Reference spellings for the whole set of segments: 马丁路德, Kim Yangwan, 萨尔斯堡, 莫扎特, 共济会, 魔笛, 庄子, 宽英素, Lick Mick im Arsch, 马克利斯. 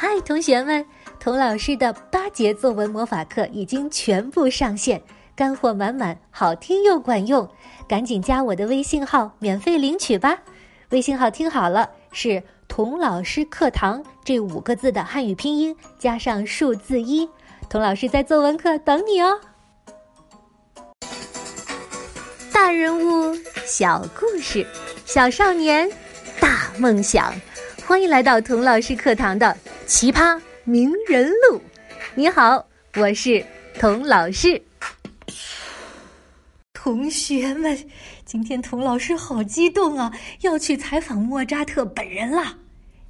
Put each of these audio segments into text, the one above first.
嗨，同学们，童老师的8节作文魔法课已经全部上线，干货满满，好听又管用，赶紧加我的微信号免费领取吧。微信号听好了，是童老师课堂这5个字的汉语拼音加上数字1，童老师在作文课等你哦。大人物小故事，小少年大梦想，欢迎来到童老师课堂的奇葩名人录。你好，我是童老师。同学们，今天童老师好激动啊，要去采访莫扎特本人啦！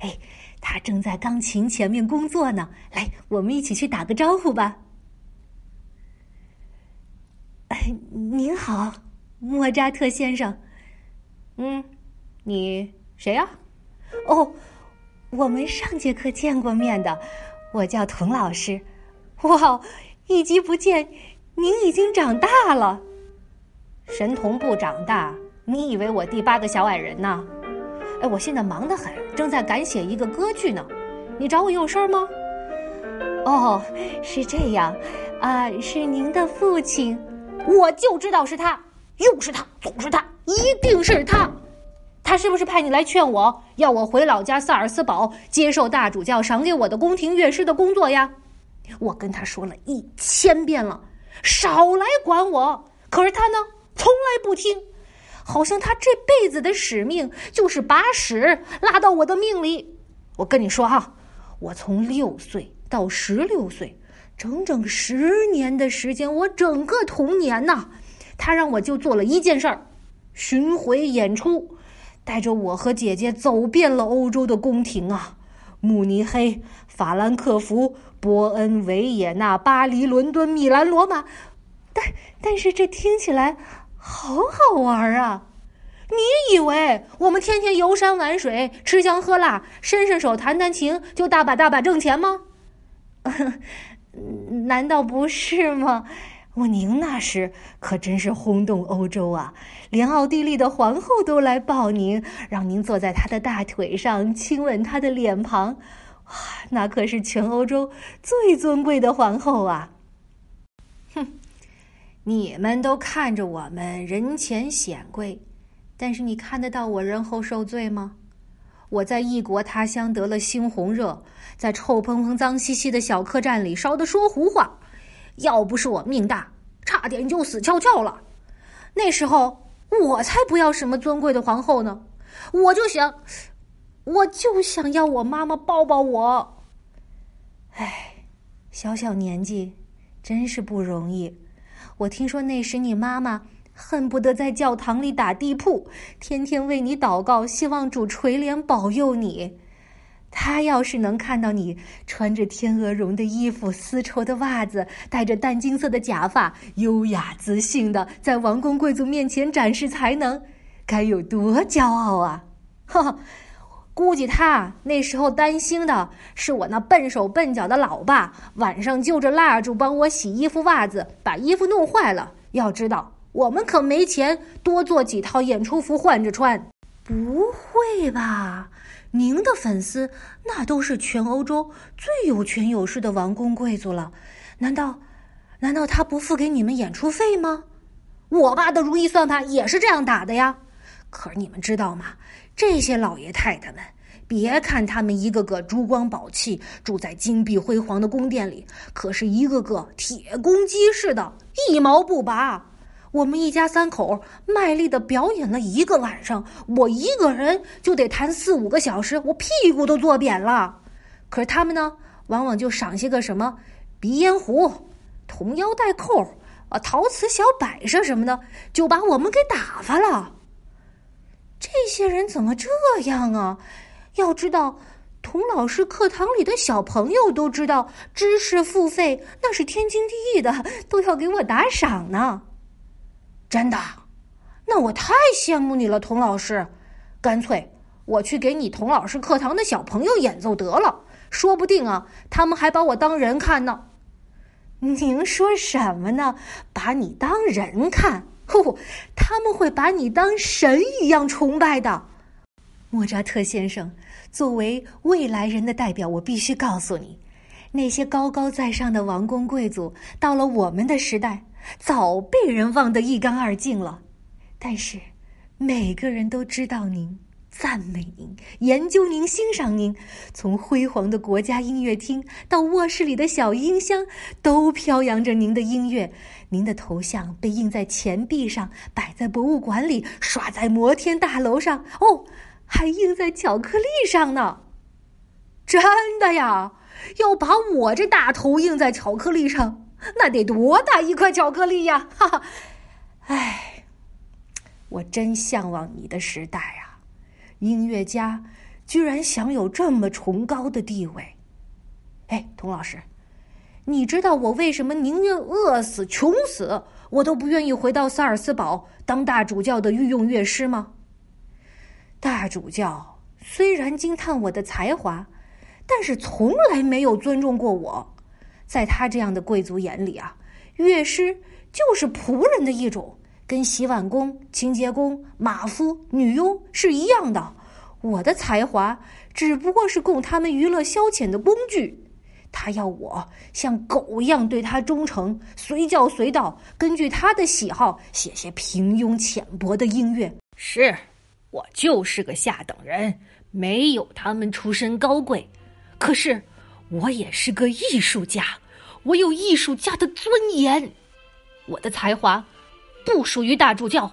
哎，他正在钢琴前面工作呢，来，我们一起去打个招呼吧。哎，您好，莫扎特先生。你谁呀？哦，我们上节课见过面的，我叫童老师。哇，一集不见，您已经长大了。神童不长大，你以为我第8个小矮人呢？哎，我现在忙得很，正在赶写一个歌剧呢。你找我有事儿吗？哦，是这样，啊，是您的父亲。我就知道是他，又是他，总是他，一定是他。他是不是派你来劝我，要我回老家萨尔斯堡接受大主教赏给我的宫廷乐师的工作呀？我跟他说了1000遍了，少来管我。可是他呢，从来不听，好像他这辈子的使命就是把屎拉到我的命里。我跟你说哈，我从6岁到16岁，整整10年的时间，我整个童年呐，他让我就做了一件事儿，巡回演出。带着我和姐姐走遍了欧洲的宫廷啊，慕尼黑、法兰克福、伯恩、维也纳、巴黎、伦敦、米兰、罗马。但是这听起来好好玩啊！你以为我们天天游山玩水、吃香喝辣、伸伸手弹弹琴就大把挣钱吗？难道不是吗？穆宁那时可真是轰动欧洲啊，连奥地利的皇后都来抱您，让您坐在她的大腿上，亲吻她的脸庞。哇，那可是全欧洲最尊贵的皇后啊。哼，你们都看着我们人前显贵，但是你看得到我人后受罪吗？我在异国他乡得了猩红热，在臭蓬蓬脏兮兮的小客栈里烧得说胡话，要不是我命大，差点就死翘翘了。那时候我才不要什么尊贵的皇后呢，我就想要我妈妈抱抱我。哎，小小年纪真是不容易。我听说那时你妈妈恨不得在教堂里打地铺，天天为你祷告，希望主垂怜保佑你。他要是能看到你穿着天鹅绒的衣服、丝绸的袜子，戴着淡金色的假发，优雅自信的在王公贵族面前展示才能，该有多骄傲啊！哈哈，估计他那时候担心的是我那笨手笨脚的老爸，晚上就着蜡烛帮我洗衣服袜子，把衣服弄坏了。要知道，我们可没钱多做几套演出服换着穿。不会吧？您的粉丝那都是全欧洲最有权有势的王公贵族了，难道他不付给你们演出费吗？我爸的如意算盘也是这样打的呀。可是你们知道吗，这些老爷太太们，别看他们一个个珠光宝气，住在金碧辉煌的宫殿里，可是一个个铁公鸡似的，一毛不拔。我们一家3口卖力的表演了一个晚上，我一个人就得弹4、5个小时，我屁股都坐扁了。可是他们呢，往往就赏些个什么鼻烟壶、铜腰带扣、陶瓷小摆设什么的，就把我们给打发了。这些人怎么这样啊？要知道，童老师课堂里的小朋友都知道，知识付费那是天经地义的，都要给我打赏呢。真的？那我太羡慕你了，童老师。干脆我去给你童老师课堂的小朋友演奏得了，说不定啊，他们还把我当人看呢。您说什么呢？把你当人看？他们会把你当神一样崇拜的。莫扎特先生，作为未来人的代表，我必须告诉你，那些高高在上的王公贵族，到了我们的时代，早被人忘得一干二净了。但是，每个人都知道您，赞美您，研究您，欣赏您，从辉煌的国家音乐厅到卧室里的小音箱，都飘扬着您的音乐。您的头像被印在钱币上，摆在博物馆里，刷在摩天大楼上，哦，还印在巧克力上呢。真的呀？要把我这大头印在巧克力上，那得多大一块巧克力呀！哈哈，哎，我真向往你的时代啊！音乐家居然享有这么崇高的地位。哎，童老师，你知道我为什么宁愿饿死、穷死，我都不愿意回到萨尔斯堡当大主教的御用乐师吗？大主教虽然惊叹我的才华，但是从来没有尊重过我。在他这样的贵族眼里啊，乐师就是仆人的一种，跟洗碗工、清洁工、马夫、女佣是一样的。我的才华只不过是供他们娱乐消遣的工具。他要我像狗一样对他忠诚，随叫随到，根据他的喜好写些平庸浅薄的音乐。是，我就是个下等人，没有他们出身高贵。可是我也是个艺术家，我有艺术家的尊严。我的才华不属于大主教，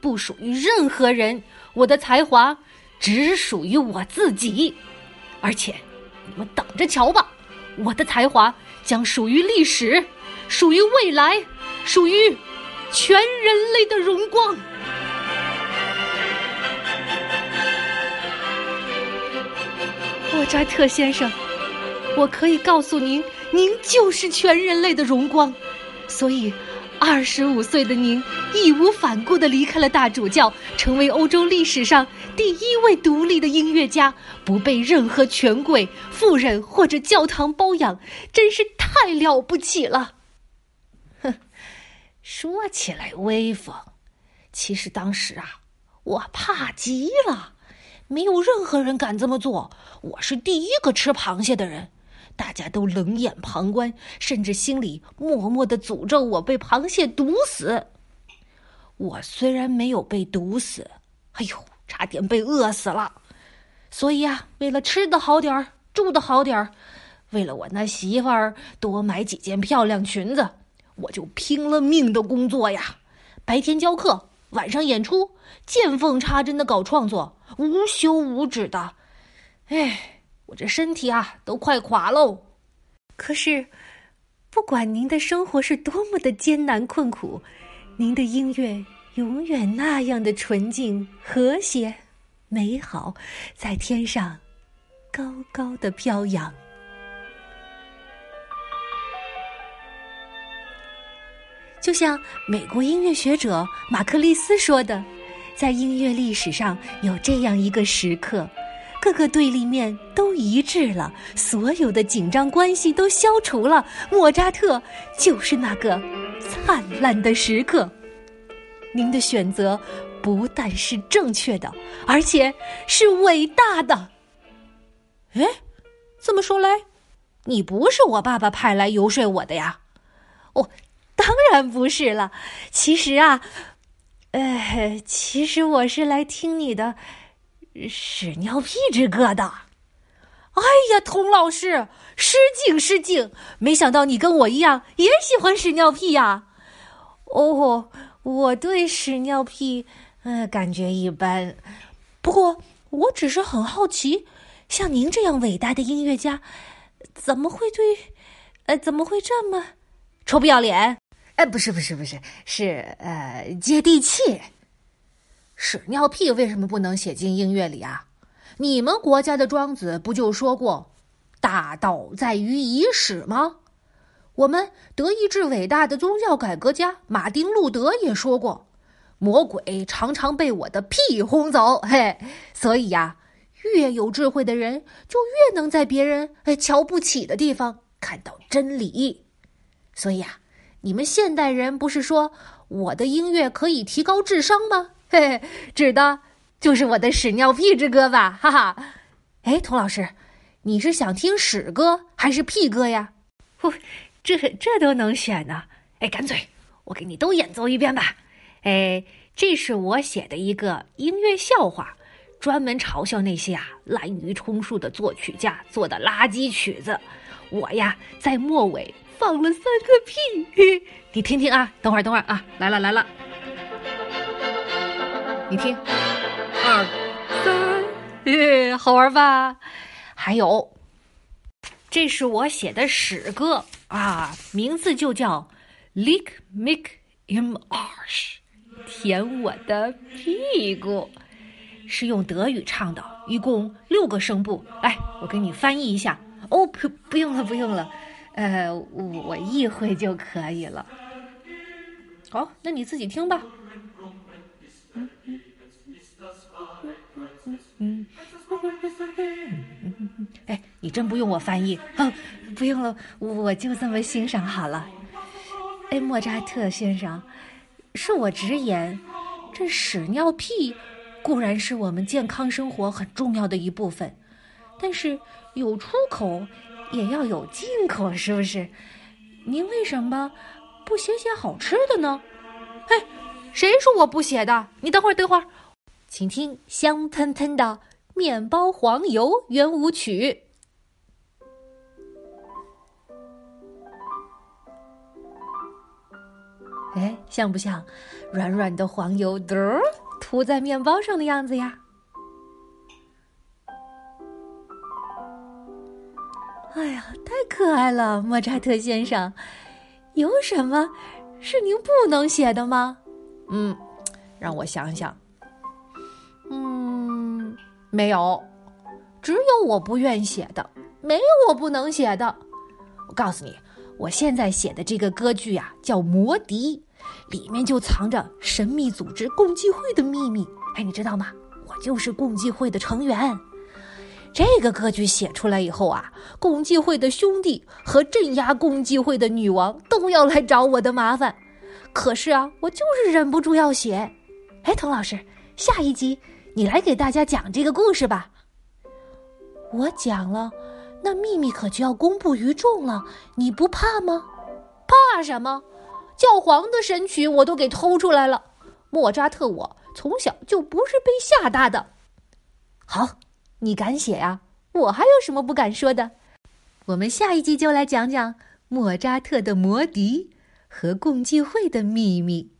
不属于任何人，我的才华只属于我自己。而且你们等着瞧吧，我的才华将属于历史，属于未来，属于全人类的荣光。莫扎特先生，我可以告诉您，您就是全人类的荣光。所以25岁的您义无反顾地离开了大主教，成为欧洲历史上第一位独立的音乐家，不被任何权贵、富人或者教堂包养，真是太了不起了。哼，说起来威风，其实当时啊，我怕极了。没有任何人敢这么做，我是第一个吃螃蟹的人，大家都冷眼旁观，甚至心里默默地诅咒我被螃蟹毒死。我虽然没有被毒死，哎呦，差点被饿死了。所以啊，为了吃得好点儿，住得好点儿，为了我那媳妇儿多买几件漂亮裙子，我就拼了命的工作呀，白天教课，晚上演出，见缝插针的搞创作，无休无止的。哎，我这身体啊都快垮喽。可是不管您的生活是多么的艰难困苦，您的音乐永远那样的纯净、和谐、美好，在天上高高的飘扬。就像美国音乐学者马克利斯说的，在音乐历史上有这样一个时刻，各个对立面都一致了，所有的紧张关系都消除了，莫扎特就是那个灿烂的时刻。您的选择不但是正确的，而且是伟大的。哎，这么说来，你不是我爸爸派来游说我的呀？哦，当然不是了，其实啊，其实我是来听你的屎尿屁之歌的。哎呀，童老师，失敬失敬，没想到你跟我一样也喜欢屎尿屁呀。哦，我对屎尿屁感觉一般，不过我只是很好奇，像您这样伟大的音乐家，怎么会这么臭不要脸？不是，是接地气。屎尿屁为什么不能写进音乐里啊？你们国家的庄子不就说过大道在于以屎吗？我们德意志伟大的宗教改革家马丁路德也说过，魔鬼常常被我的屁轰走。嘿，所以啊，越有智慧的人就越能在别人瞧不起的地方看到真理。所以啊，你们现代人不是说我的音乐可以提高智商吗？嘿，指的就是我的屎尿屁之歌吧，哈哈。哎，童老师，你是想听屎歌还是屁歌呀？哦，这都能选呢、啊？哎，干脆我给你都演奏一遍吧。哎，这是我写的一个音乐笑话，专门嘲笑那些滥竽充数的作曲家做的垃圾曲子。我呀，在末尾放了3个屁，你听听啊，等会儿啊，来了，你听，2、3，好玩吧？还有，这是我写的屎歌啊，名字就叫 Lick Mick im Arsch， 舔我的屁股。是用德语唱的，一共6个声部。来，我给你翻译一下。哦，不用了，我一会就可以了。好，那你自己听吧。哎，你真不用我翻译啊？不用了，我就这么欣赏好了。哎，莫扎特先生，恕我直言，这屎尿屁固然是我们健康生活很重要的一部分，但是有出口也要有进口，是不是？您为什么不写好吃的呢？哎，谁说我不写的？你等会儿，请听香喷喷的面包黄油圆舞曲。哎，像不像软软的黄油涂在面包上的样子呀？哎呀，太可爱了，莫扎特先生，有什么是您不能写的吗？让我想想，没有，只有我不愿写的，没有我不能写的。我告诉你，我现在写的这个歌剧叫《魔笛》，里面就藏着神秘组织共济会的秘密。哎，你知道吗？我就是共济会的成员。这个歌剧写出来以后啊，共济会的兄弟和镇压共济会的女王都要来找我的麻烦，可是我就是忍不住要写。哎，童老师，下一集你来给大家讲这个故事吧。我讲了，那秘密可就要公布于众了，你不怕吗？怕什么？教皇的神曲我都给偷出来了。莫扎特我从小就不是被吓大的。好，你敢写我还有什么不敢说的？我们下一集就来讲讲莫扎特的《魔笛》和共济会的秘密。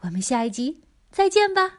我们下一集再见吧。